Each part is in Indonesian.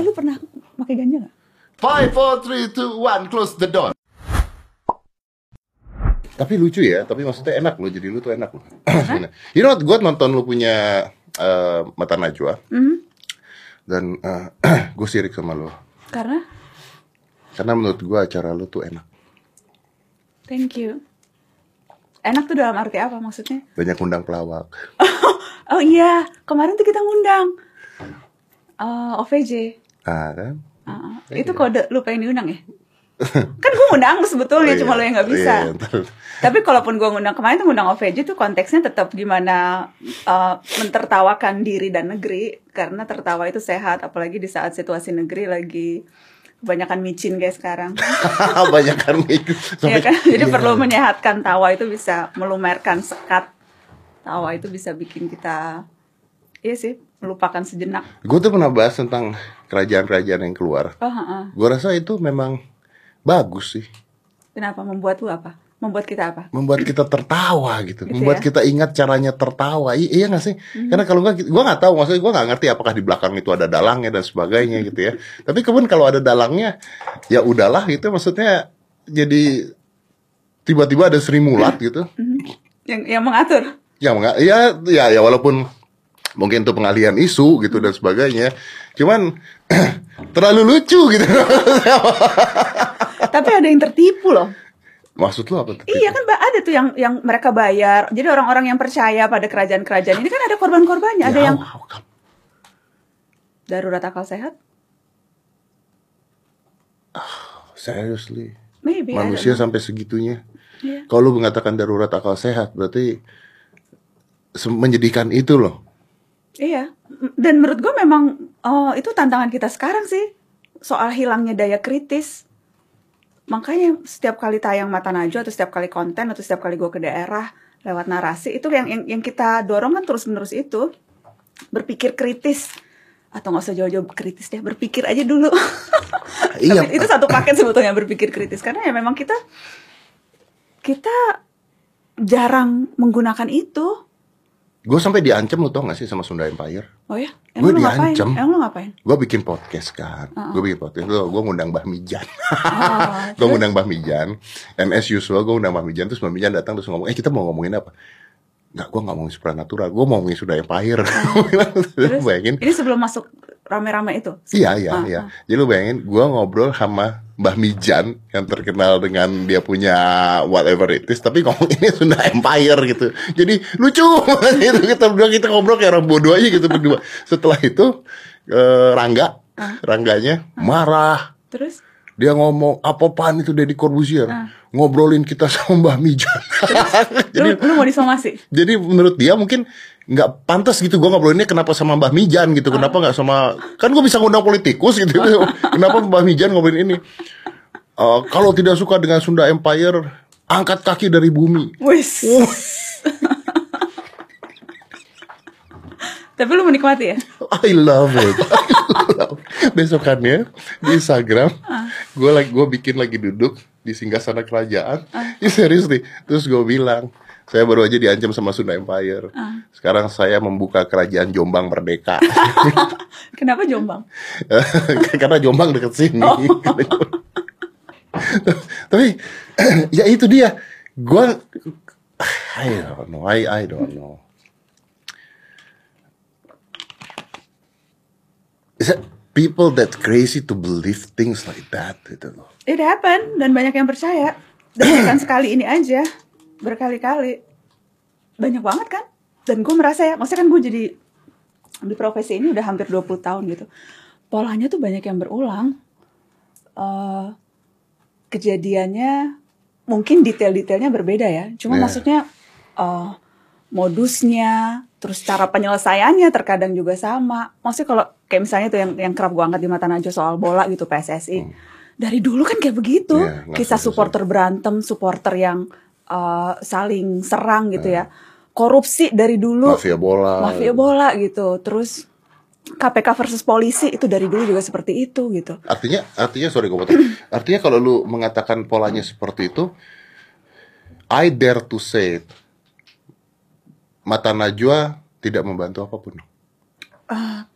Lu pernah pakai ganja nggak? 5, 4, 3, 2, 1, close the door. Tapi lucu ya, tapi maksudnya enak loh, jadi lu tuh enak loh. You know what, gue nonton lu punya Mata Najwa, dan gue sirik sama lu. Karena? Karena menurut gue acara lu tuh enak. Thank you. Enak tuh dalam arti apa maksudnya? Banyak undang pelawak. Oh iya, kemarin tuh kita ngundang OVJ. Ah kan? Itu kode lu pengen diundang ya? Kan gue ngundang sebetulnya, cuma lo yang gak bisa. Tapi kalaupun gue ngundang kemarin tuh ngundang OVJ tuh konteksnya tetap gimana mentertawakan diri dan negeri. Karena tertawa itu sehat, apalagi di saat situasi negeri lagi kebanyakan micin guys sekarang. Kebanyakan micin. Ya kan? Jadi perlu menyehatkan, tawa itu bisa melumerkan sekat. Tawa itu bisa bikin kita, iya sih, melupakan sejenak. Gue tuh pernah bahas tentang kerajaan-kerajaan yang keluar. Gue rasa itu memang bagus sih. Kenapa? Membuat lu apa? Membuat kita apa? Membuat kita tertawa gitu. Membuat ya? Kita ingat caranya tertawa. Iya gak sih? Karena kalau enggak, gue gak tahu, maksudnya gue gak ngerti apakah di belakang itu ada dalangnya dan sebagainya gitu ya. Tapi kemudian kalau ada dalangnya, ya udahlah gitu. Maksudnya jadi tiba-tiba ada Sri Mulat gitu. Yang mengatur. Ya walaupun mungkin itu pengalihan isu gitu dan sebagainya, cuman terlalu lucu gitu. Tapi ada yang tertipu loh. Maksud lo apa tertipu? Iya kan ada tuh yang mereka bayar. Jadi orang-orang yang percaya pada kerajaan-kerajaan ini kan ada korban-korbannya. Ada yang darurat akal sehat. Seriously? Maybe, manusia sampai segitunya. Kalau lu mengatakan darurat akal sehat, berarti menyedihkan itu loh. Iya, dan menurut gue memang itu tantangan kita sekarang sih, soal hilangnya daya kritis. Makanya setiap kali tayang Mata Najwa, atau setiap kali konten, atau setiap kali gue ke daerah lewat narasi, itu yang kita dorong kan terus-menerus itu berpikir kritis. Atau nggak usah jauh-jauh kritis deh, berpikir aja dulu. Iya. Itu satu paket sebetulnya, berpikir kritis. Karena ya memang kita jarang menggunakan itu. Gue sampai diancam, lo tau gak sih, sama Sunda Empire? Oh ya? Gue diancam. Emang lo ngapain? Gue bikin podcast kan. Gue bikin podcast. Gue ngundang Mbah Mijan. Gue ngundang Mbah Mijan. And as usual gue ngundang Mbah Mijan. Terus Mbah Mijan datang terus ngomong, kita mau ngomongin apa? Nggak, gue nggak ngomongin supranatural. Gue mau ngomongin Sunda Empire. Terus, bayangin. Ini sebelum masuk rame-rame itu? Iya. Jadi lo bayangin, gue ngobrol sama Mbah Mijan yang terkenal dengan dia punya whatever it is, tapi ngomonginnya Sunda Empire gitu. Jadi lucu gitu. Kita ngobrol kayak orang bodoh aja gitu berdua. Setelah itu Rangganya marah. Terus dia ngomong, apa-apaan itu Deddy Corbuzier ngobrolin kita sama Mbah Mijan. Jadi lu mau disomasi? Jadi menurut dia mungkin nggak pantas gitu gue ngobrolinnya, kenapa sama Mbah Mijan gitu, kenapa nggak sama, kan gue bisa ngundang politikus gitu. Kenapa Mbah Mijan ngobrolin ini? Kalau tidak suka dengan Sunda Empire, angkat kaki dari bumi. Wis. Tapi lu menikmati ya? I love it. Besokannya di Instagram gue bikin lagi duduk di singgasana kerajaan. Serius nih, terus gue bilang, saya baru aja diancam sama Sunda Empire. Sekarang saya membuka kerajaan Jombang Merdeka. Kenapa Jombang? Karena Jombang deket sini. Tapi ya itu dia. Gue I don't know. Is it people that crazy to believe things like that gitu loh? It happened, dan banyak yang percaya. Dan bukan sekali ini aja, berkali-kali, banyak banget kan. Dan gue merasa ya, maksudnya kan gue jadi di profesi ini udah hampir 20 tahun gitu, polanya tuh banyak yang berulang. Kejadiannya mungkin detail-detailnya berbeda ya, cuma maksudnya modusnya, terus cara penyelesaiannya terkadang juga sama. Maksudnya kalau kayak misalnya tuh yang kerap gue angkat di Mata Najwa soal bola gitu, PSSI, dari dulu kan kayak begitu, kisah supporter berantem, supporter yang saling serang gitu ya. Korupsi dari dulu, mafia bola gitu. Terus KPK versus polisi itu dari dulu juga seperti itu gitu. Artinya sorry gue potong. Artinya kalau lu mengatakan polanya seperti itu, I dare to say it, Mata Najwa tidak membantu apapun.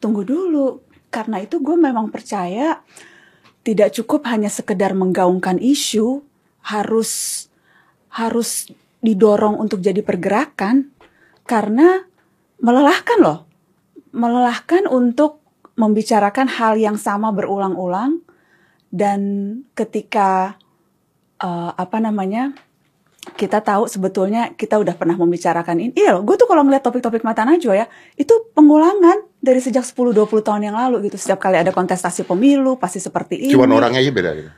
Tunggu dulu. Karena itu gue memang percaya tidak cukup hanya sekedar menggaungkan isu, harus didorong untuk jadi pergerakan, karena melelahkan loh. Melelahkan untuk membicarakan hal yang sama berulang-ulang, dan ketika kita tahu sebetulnya kita udah pernah membicarakan ini. Iya loh, gue tuh kalau ngeliat topik-topik Mata Najwa ya, itu pengulangan dari sejak 10-20 tahun yang lalu gitu. Setiap kali ada kontestasi pemilu pasti seperti ini. Cuman orangnya aja beda gitu.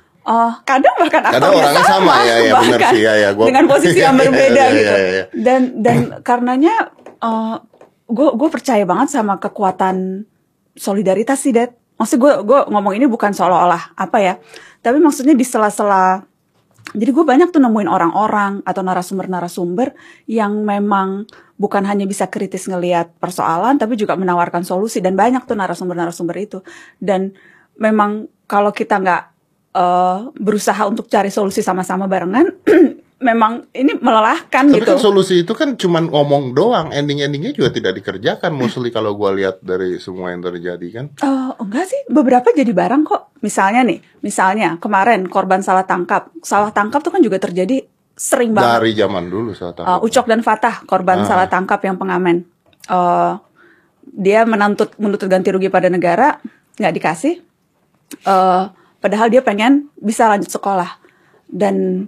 Kadang bahkan aktornya sama ya, benar sih, ya, gua... dengan posisi yang berbeda gitu. Dan karenanya gue percaya banget sama kekuatan solidaritas sih, Dad. Maksud gue ngomong ini bukan seolah-olah apa ya, tapi maksudnya di sela-sela. Jadi gue banyak tuh nemuin orang-orang atau narasumber-narasumber yang memang bukan hanya bisa kritis ngelihat persoalan, tapi juga menawarkan solusi, dan banyak tuh narasumber-narasumber itu. Dan memang kalau kita nggak berusaha untuk cari solusi sama-sama barengan, memang ini melelahkan tapi gitu. Kan solusi itu kan cuman ngomong doang, ending-endingnya juga tidak dikerjakan mostly kalau gue lihat dari semua yang terjadi kan. Enggak sih, beberapa jadi barang kok. Misalnya kemarin korban salah tangkap. Salah tangkap tuh kan juga terjadi sering banget. Dari zaman dulu salah tangkap. Ucok dan Fatah, korban salah tangkap yang pengamen. Dia menuntut ganti rugi pada negara, nggak dikasih. Padahal dia pengen bisa lanjut sekolah. Dan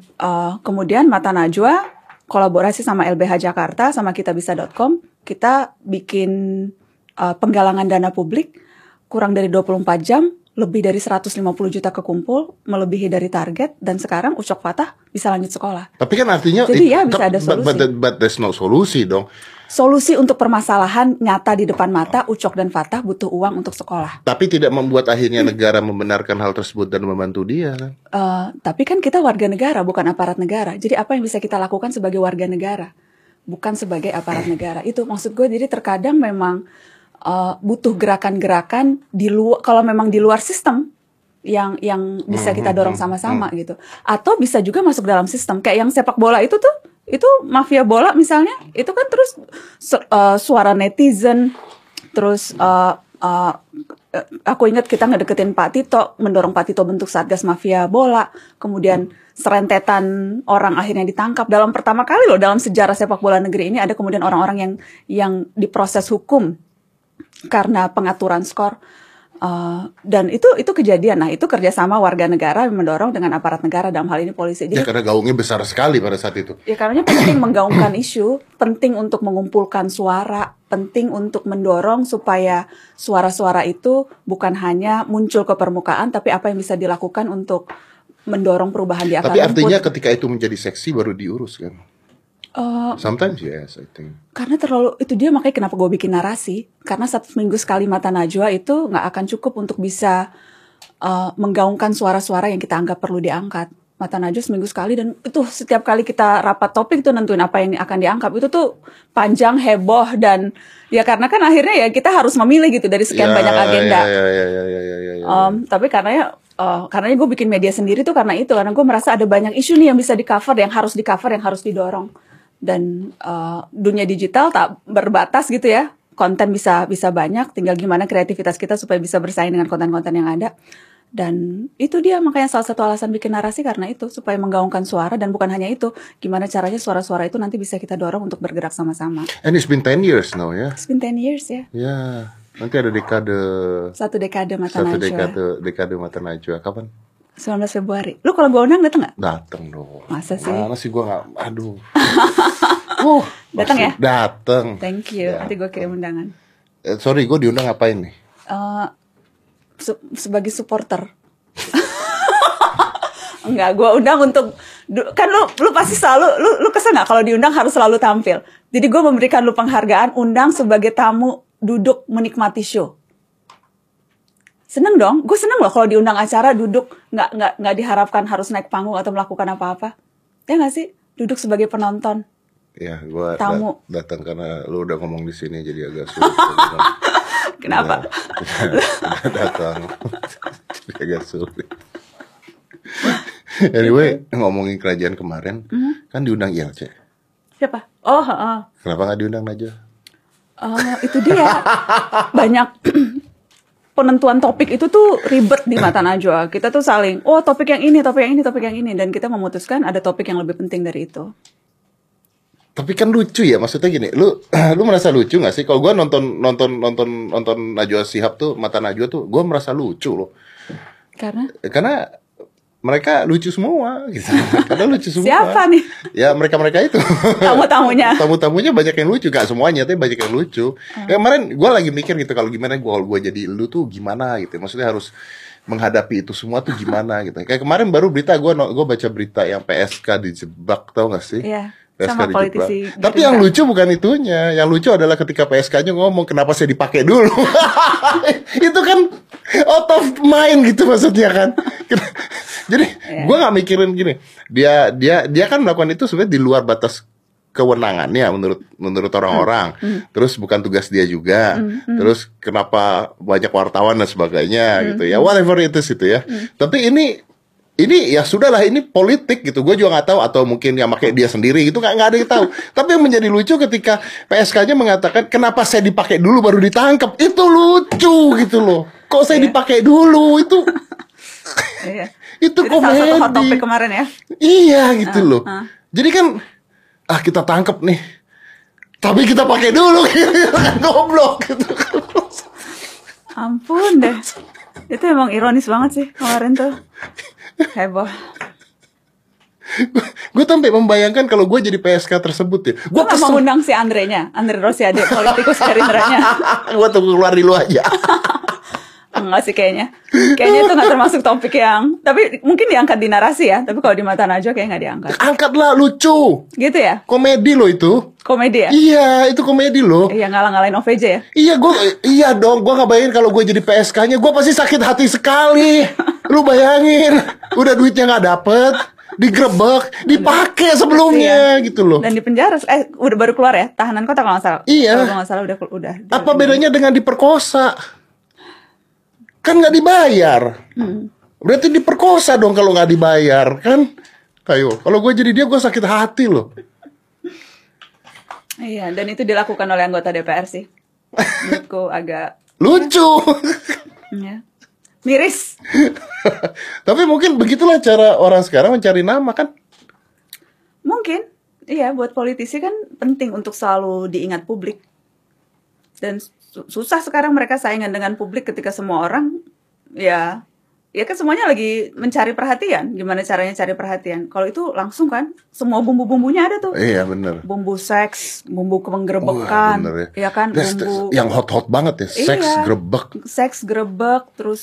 kemudian Mata Najwa kolaborasi sama LBH Jakarta, sama kitabisa.com, kita bikin penggalangan dana publik kurang dari 24 jam. Lebih dari 150 juta kekumpul, melebihi dari target, dan sekarang Ucok Fatah bisa lanjut sekolah. Tapi kan artinya, jadi ya bisa ada solusi. But there's no solusi dong. Solusi untuk permasalahan nyata di depan mata, Ucok dan Fatah butuh uang untuk sekolah. Tapi tidak membuat akhirnya negara membenarkan hal tersebut dan membantu dia kan? Tapi kan kita warga negara, bukan aparat negara. Jadi apa yang bisa kita lakukan sebagai warga negara, bukan sebagai aparat negara. Itu maksud gue. Jadi terkadang memang butuh gerakan-gerakan di luar, kalau memang di luar sistem yang bisa kita dorong sama-sama gitu, atau bisa juga masuk dalam sistem kayak yang sepak bola itu tuh, itu mafia bola misalnya, itu kan terus suara netizen, terus aku ingat kita ngedeketin Pak Tito, mendorong Pak Tito bentuk Satgas Mafia Bola, kemudian serentetan orang akhirnya ditangkap. Dalam pertama kali loh dalam sejarah sepak bola negeri ini ada kemudian orang-orang yang diproses hukum karena pengaturan skor, dan itu kejadian. Nah itu kerjasama warga negara mendorong dengan aparat negara, dalam hal ini polisi. Jadi, ya karena gaungnya besar sekali pada saat itu. Ya karena penting menggaungkan isu, penting untuk mengumpulkan suara, penting untuk mendorong supaya suara-suara itu bukan hanya muncul ke permukaan, tapi apa yang bisa dilakukan untuk mendorong perubahan di akar rumput. Tapi artinya ketika itu menjadi seksi baru diurus kan? Sometimes yes, I think. Karena terlalu itu dia, makanya kenapa gue bikin narasi. Karena satu minggu sekali Mata Najwa itu nggak akan cukup untuk bisa menggaungkan suara-suara yang kita anggap perlu diangkat. Mata Najwa seminggu sekali, dan itu setiap kali kita rapat topik tuh nentuin apa yang akan diangkat. Itu tuh panjang, heboh, dan ya karena kan akhirnya ya kita harus memilih gitu dari sekian banyak agenda. Tapi karena gue bikin media sendiri tuh karena itu, karena gue merasa ada banyak isu nih yang bisa di cover, yang harus di cover, yang harus didorong. Dan dunia digital tak berbatas gitu ya, konten bisa banyak, tinggal gimana kreativitas kita supaya bisa bersaing dengan konten-konten yang ada. Dan itu dia, makanya salah satu alasan bikin narasi karena itu, supaya menggaungkan suara. Dan bukan hanya itu, gimana caranya suara-suara itu nanti bisa kita dorong untuk bergerak sama-sama. And it's been 10 years now ya. Yeah? It's been 10 years ya. Yeah. Yeah. Nanti ada satu dekade Mata Najwa. Kapan? 19 Februari. Lu kalau gue undang dateng gak? Dateng dong. Masa sih? Mana sih gue gak, aduh. Dateng ya? Dateng. Thank you, nanti gue kirim undangan. Sorry, gue diundang ngapain nih? Sebagai supporter. Enggak, gue undang untuk, kan lu pasti selalu, lu kesel gak kalau diundang harus selalu tampil. Jadi gue memberikan lu penghargaan, undang sebagai tamu, duduk menikmati show. Seneng dong, gue seneng loh kalau diundang acara duduk, nggak diharapkan harus naik panggung atau melakukan apa-apa, ya nggak sih, duduk sebagai penonton. Iya, gue datang karena lu udah ngomong di sini jadi agak sulit. Kenapa? Udah datang, agak sulit. Anyway, ngomongin kerajaan kemarin, kan diundang ILC. Siapa? Kenapa nggak diundang Najwa? Itu dia, banyak. penentuan topik itu tuh ribet di mata Najwa. Kita tuh saling, oh topik yang ini, topik yang ini, topik yang ini. Dan kita memutuskan ada topik yang lebih penting dari itu. Tapi kan lucu ya, maksudnya gini, lu merasa lucu gak sih? Kalau gue nonton Najwa Shihab tuh, Mata Najwa tuh, gue merasa lucu loh. Karena mereka lucu semua gitu. Karena lucu semua. Siapa nih? Ya mereka-mereka itu. Tamu-tamunya. Tamu-tamunya banyak yang lucu, gak semuanya, tapi banyak yang lucu. Ya, kemarin gue lagi mikir gitu, kalau gimana gue jadi lu tuh gimana gitu. Maksudnya harus menghadapi itu semua tuh gimana gitu. Kayak kemarin baru berita, gue baca berita yang PSK dijebak, tau gak sih? Iya. PSK sama politisi. Tapi yang lucu bukan itunya. Yang lucu adalah ketika PSK-nya ngomong, kenapa saya dipakai dulu. Itu kan out of mind gitu maksudnya kan. Jadi gue gak mikirin gini. Dia kan melakukan itu sebenarnya di luar batas kewenangannya menurut orang-orang. Terus bukan tugas dia juga. Terus kenapa banyak wartawan dan sebagainya gitu ya. Whatever it is itu ya. Tapi ini ya sudahlah, ini politik gitu. Gue juga nggak tahu, atau mungkin yang pakai dia sendiri gitu, nggak ada yang tahu. Tapi yang menjadi lucu ketika PSK-nya mengatakan kenapa saya dipakai dulu baru ditangkap, itu lucu gitu loh. Kok saya dipakai dulu itu? Itu komedi. Salah satu hot topic kemarin ya. Iya gitu loh. Jadi kan kita tangkap nih, tapi kita pakai dulu gitu kan, goblok gitu. Ampun deh. Itu emang ironis banget sih kemarin tuh. Heboh. Gue sampai membayangkan kalau gue jadi PSK tersebut ya. Gue mau undang si Andre-nya, Andre Rosiade, politikus Gerindra-nya. Gue tunggu keluar di luar aja. Enggak sih kayaknya. Kayaknya itu gak termasuk topik yang, tapi mungkin diangkat di narasi ya. Tapi kalau di Mata Najwa kayaknya gak diangkat. Angkatlah, lucu. Gitu ya. Komedi loh itu. Komedi ya? Iya, itu komedi loh. Iya, ngalah-ngalahin OVJ ya. Iya dong. Gue gak bayangin kalau gue jadi PSK-nya, gue pasti sakit hati sekali. Lu bayangin, udah duitnya nggak dapet, digrebek, dipakai sebelumnya gitu loh. Dan di penjara, udah baru keluar ya, tahanan kota kalau nggak salah. Iya. Kalau nggak salah udah. Apa bedanya dengan diperkosa? Kan nggak dibayar. Berarti diperkosa dong kalau nggak dibayar kan? Kayak, kalau gue jadi dia, gue sakit hati loh. Iya, dan itu dilakukan oleh anggota DPR sih. Menurutku agak lucu. Iya. Miris. Tapi mungkin begitulah cara orang sekarang mencari nama kan? Mungkin. Iya, buat politisi kan penting untuk selalu diingat publik. Dan susah sekarang mereka saingan dengan publik ketika semua orang ya kan semuanya lagi mencari perhatian. Gimana caranya cari perhatian? Kalau itu langsung kan, semua bumbu-bumbunya ada tuh. Iya, benar. Bumbu seks, bumbu penggerebekan, ya kan, bumbu yang hot-hot banget ya, seks grebek. Seks grebek, terus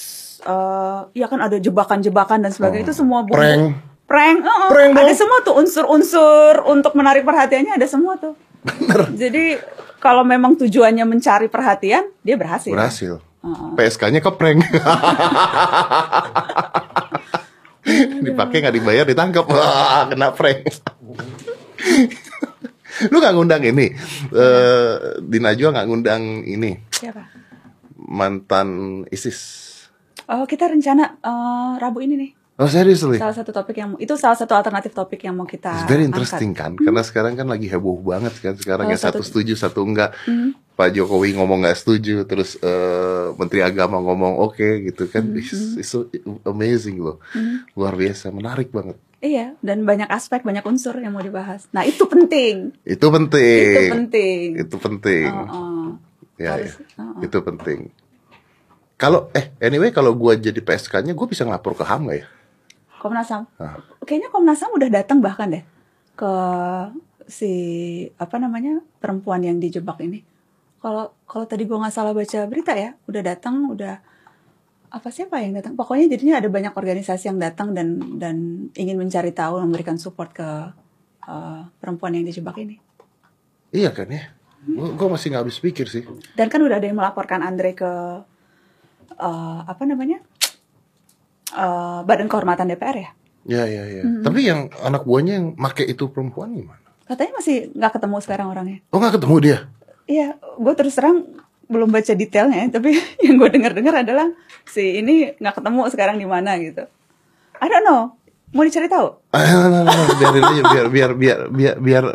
ya kan ada jebakan-jebakan dan sebagainya, itu semua bumbu. Prank ada semua tuh, unsur-unsur untuk menarik perhatiannya ada semua tuh. Bener. Jadi kalau memang tujuannya mencari perhatian, dia berhasil. Berhasil. PSK-nya keprank. Dipakai nggak dibayar, ditangkap. Wah, kena prank. Lu nggak ngundang ini? Di Najwa nggak ngundang ini? Siapa? Mantan ISIS. Oh, kita rencana Rabu ini nih. Oh, seriously? Salah satu topik yang itu salah satu alternatif topik yang mau kita. It's very interesting angkat. Kan, karena sekarang kan lagi heboh banget kan sekarang ya, satu setuju satu enggak. Pak Jokowi ngomong nggak setuju, terus Menteri Agama ngomong oke gitu kan. It's so amazing loh, luar biasa, menarik banget. Iya, dan banyak aspek, banyak unsur yang mau dibahas. Nah itu penting. Itu penting. Ya, itu penting. Kalau anyway kalau gue jadi PSK-nya, gue bisa ngelapor ke HAM nggak ya? Komnas HAM. Kayaknya Komnas HAM udah datang bahkan deh ke si apa namanya perempuan yang dijebak ini. Kalau tadi gue nggak salah baca berita ya, udah datang, udah apa siapa yang datang? Pokoknya jadinya ada banyak organisasi yang datang dan ingin mencari tahu, memberikan support ke perempuan yang dijebak ini. Iya kan ya? Gue masih nggak habis pikir sih. Dan kan udah ada yang melaporkan Andre ke Badan Kehormatan DPR ya? Iya. Tapi yang anak buahnya yang make itu perempuan gimana? Katanya masih nggak ketemu sekarang orangnya. Oh, nggak ketemu dia? Iya, gue terus terang belum baca detailnya, tapi yang gue dengar adalah si ini nggak ketemu sekarang di mana gitu. I don't know. Mau dicari tahu? Biarin aja,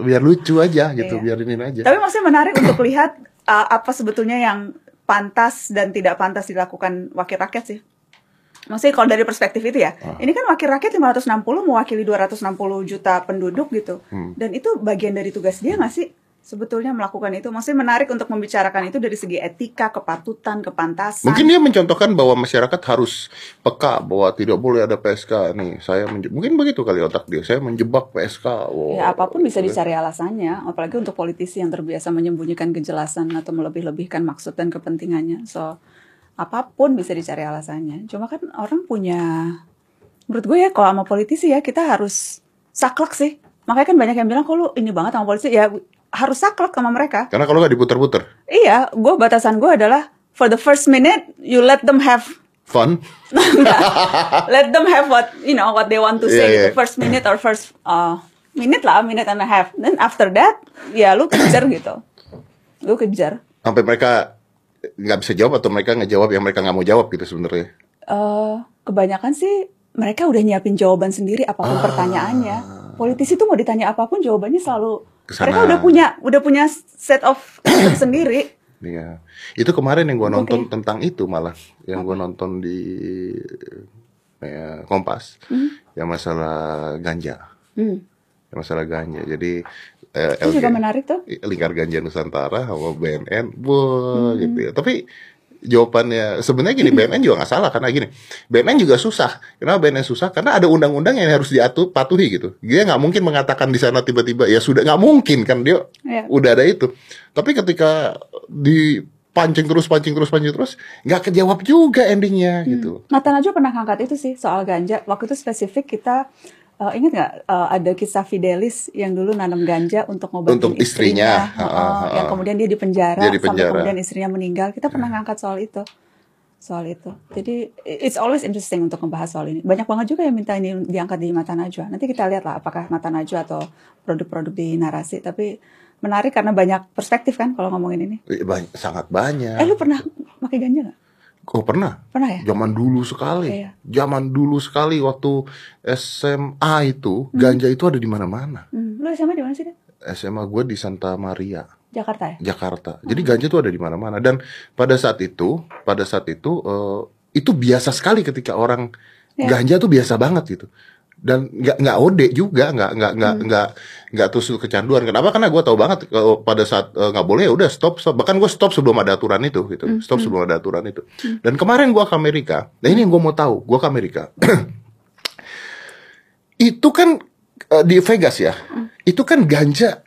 biar lucu aja gitu, biarinin aja. Tapi maksudnya menarik untuk lihat apa sebetulnya yang pantas dan tidak pantas dilakukan wakil rakyat sih. Maksudnya kalau dari perspektif itu ya, ini kan wakil rakyat 560 mewakili 260 juta penduduk gitu. Dan itu bagian dari tugas dia nggak sih sebetulnya melakukan itu? Maksudnya menarik untuk membicarakan itu dari segi etika, kepatutan, kepantasan. Mungkin dia mencontohkan bahwa masyarakat harus peka bahwa tidak boleh ada PSK nih. Saya mungkin begitu kali otak dia, saya menjebak PSK. Wow. Ya apapun bisa dicari alasannya, apalagi untuk politisi yang terbiasa menyembunyikan kejelasan atau melebih-lebihkan maksud dan kepentingannya. So apapun bisa dicari alasannya. Cuma kan orang punya, menurut gue ya, kalau sama politisi ya kita harus saklek sih. Makanya kan banyak yang bilang kok lu ini banget sama politisi. Ya harus saklek sama mereka, karena kalau gak diputer-puter. Iya, gue batasan gue adalah for the first minute you let them have fun. Let them have what you know what they want to say. Yeah, yeah. First minute or first minute lah, minute and a half. Then after that ya lu kejar gitu. Lu kejar sampai mereka nggak bisa jawab atau mereka ngejawab yang mereka nggak mau jawab gitu sebenarnya. Kebanyakan sih mereka udah nyiapin jawaban sendiri apapun pertanyaannya. Politisi tuh mau ditanya apapun jawabannya selalu kesana. Mereka udah punya set of sendiri. Iya, itu kemarin yang gua nonton tentang itu malah yang gua nonton di Kompas yang masalah ganja. Yang masalah ganja. Jadi itu juga menarik tuh. Lingkar Ganja Nusantara sama BNN, gitu ya. Tapi jawabannya sebenarnya gini, BNN juga nggak salah karena gini, BNN juga susah. Kenapa BNN susah? Karena ada undang-undang yang harus diatur, patuhi gitu. Dia nggak mungkin mengatakan di sana tiba-tiba ya sudah, nggak mungkin kan dia udah ada itu. Tapi ketika dipancing terus, nggak kejawab juga endingnya gitu. Mata Najwa pernah angkat itu sih soal ganja. Waktu itu spesifik kita. Ingat nggak ada kisah Fidelis yang dulu nanam ganja untuk ngobatin istrinya. Yang kemudian dia dipenjara, sampai kemudian istrinya meninggal. Kita pernah ngangkat soal itu. Jadi it's always interesting untuk membahas soal ini. Banyak banget juga yang minta ini diangkat di Mata Najwa. Nanti kita lihat lah apakah Mata Najwa atau produk-produk di Narasi. Tapi menarik karena banyak perspektif kan kalau ngomongin ini. Banyak, sangat banyak. Lu pernah pakai ganja nggak? Oh pernah ya? Zaman dulu sekali waktu SMA itu ganja itu ada di mana-mana. Lu SMA di mana sih deh? SMA gue di Santa Maria. Jakarta ya? Jakarta. Jadi ganja itu ada di mana-mana dan pada saat itu itu biasa sekali ketika orang ganja tuh biasa banget gitu. Dan nggak ode juga, nggak terus kecanduan. Kenapa? Karena gue tahu banget pada saat nggak boleh ya udah stop. Bahkan gue stop sebelum ada aturan itu gitu. Dan kemarin gue ke Amerika. Nah ini yang gue mau tahu, gue ke Amerika itu kan di Vegas ya, itu kan ganja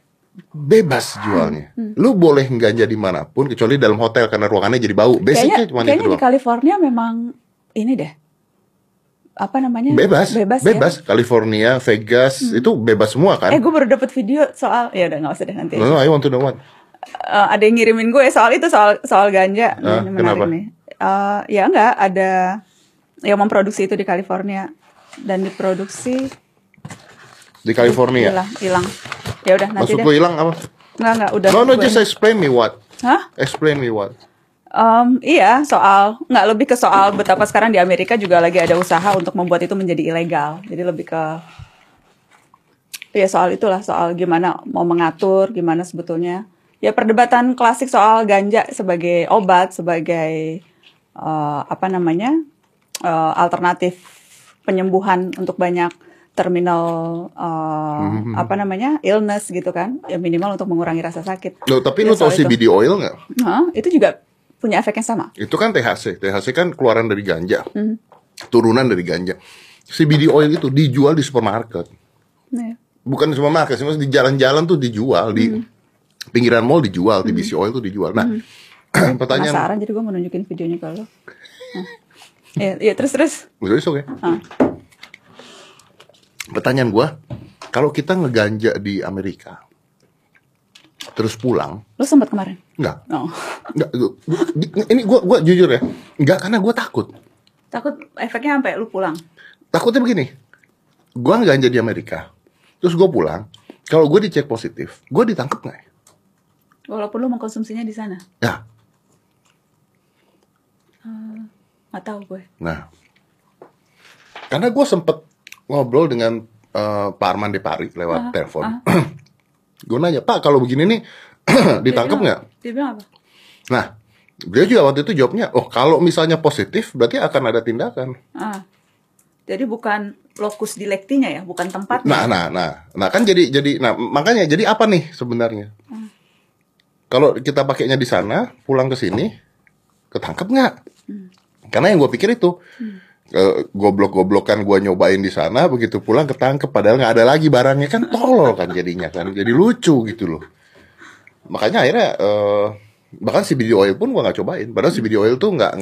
bebas jualnya. Lu boleh ganja dimanapun kecuali dalam hotel karena ruangannya jadi bau. Basicnya cuma itu doang. Kayaknya di California memang ini deh. Apa namanya? Bebas. Ya? California, Vegas, itu bebas semua kan? Gue baru dapat video soal, ya udah nggak usah deh nanti. No, I want to know what. Ada yang ngirimin gue soal itu soal ganja. Kenapa? Nih. Ya nggak ada yang memproduksi itu di California dan diproduksi di California. Hilang. Ya udah nanti. Maksud gue hilang apa? Nggak udah. No, just explain me what. Hah? Explain me what. Iya, soal nggak lebih ke soal betapa sekarang di Amerika juga lagi ada usaha untuk membuat itu menjadi ilegal. Jadi lebih ke ya soal itulah, soal gimana mau mengatur, gimana sebetulnya ya perdebatan klasik soal ganja sebagai obat, sebagai alternatif penyembuhan untuk banyak terminal illness gitu kan, ya minimal untuk mengurangi rasa sakit. Loh, tapi ya, lu tahu CBD oil nggak? Itu juga punya efek yang sama. Itu kan THC kan keluaran dari ganja, turunan dari ganja. CBD oil itu dijual di supermarket, bukan di supermarket, maksudnya di jalan-jalan tuh dijual, di pinggiran mall dijual, TBC oil tuh dijual. Nah, pertanyaan. Penasaran, jadi gue mau nunjukin videonya ke lo. Ya terus. Besok ya. Pertanyaan gue, kalau kita ngeganja di Amerika, terus pulang. Lu sempat kemarin? Enggak. Ini gue jujur ya. Enggak, karena gue takut. Takut efeknya sampai lu pulang. Takutnya begini. Gue ngeganja di Amerika. Terus gue pulang. Kalau gue dicek positif, gue ditangkap nggak? Walaupun lu mengkonsumsinya di sana. Ya. Nggak tahu gue. Nah, karena gue sempet ngobrol dengan Pak Arman Depari lewat telepon. Gue nanya, Pak kalau begini nih ditangkap nggak? Dia bilang apa? Nah, Beliau juga waktu itu jawabnya, oh kalau misalnya positif berarti akan ada tindakan. Jadi bukan locus dilektinya ya, bukan tempatnya. Nah kan jadi, nah makanya jadi apa nih sebenarnya? Kalau kita pakainya di sana, pulang ke sini, ketangkep nggak? Karena yang gue pikir itu goblok-goblokan gue nyobain di sana, begitu pulang ketangkep padahal nggak ada lagi barangnya, kan tolol kan jadinya kan, jadi lucu gitu loh. Makanya akhirnya bahkan CBD oil pun gue nggak cobain, padahal CBD oil tuh nggak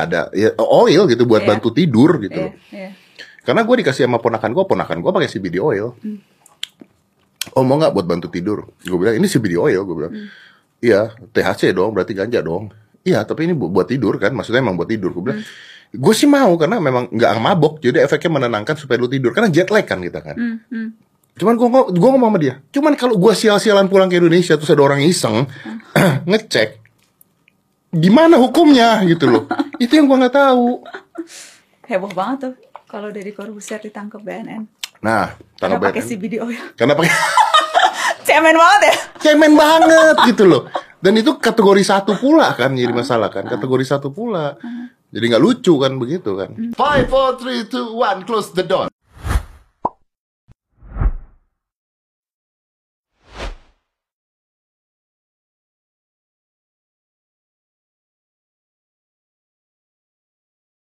ada ya, oil gitu buat bantu tidur gitu loh. Karena gue dikasih sama ponakan gue pakai CBD oil. Oh mau nggak buat bantu tidur? Gue bilang ini CBD oil, gue bilang iya THC dong, berarti ganja dong. Iya tapi ini buat tidur kan, maksudnya emang buat tidur. Gue bilang gue sih mau karena memang nggak mabok, jadi efeknya menenangkan supaya lu tidur karena jet lag kan kita kan. Cuman gue ngomong sama dia, cuman kalau gue sial-sialan pulang ke Indonesia terus ada orang iseng ngecek, gimana hukumnya gitu loh. Itu yang gue nggak tahu. Heboh banget tuh kalau dari Corbuzier ditangkap BNN. Nah, karena pakai CBD oil. Karena pakai cemen banget ya. Cemen banget gitu loh. Dan itu kategori 1 pula kan, jadi masalah kan. Kategori 1 pula. Jadi nggak lucu kan begitu kan. 5, 4, 3, 2, 1, close the door.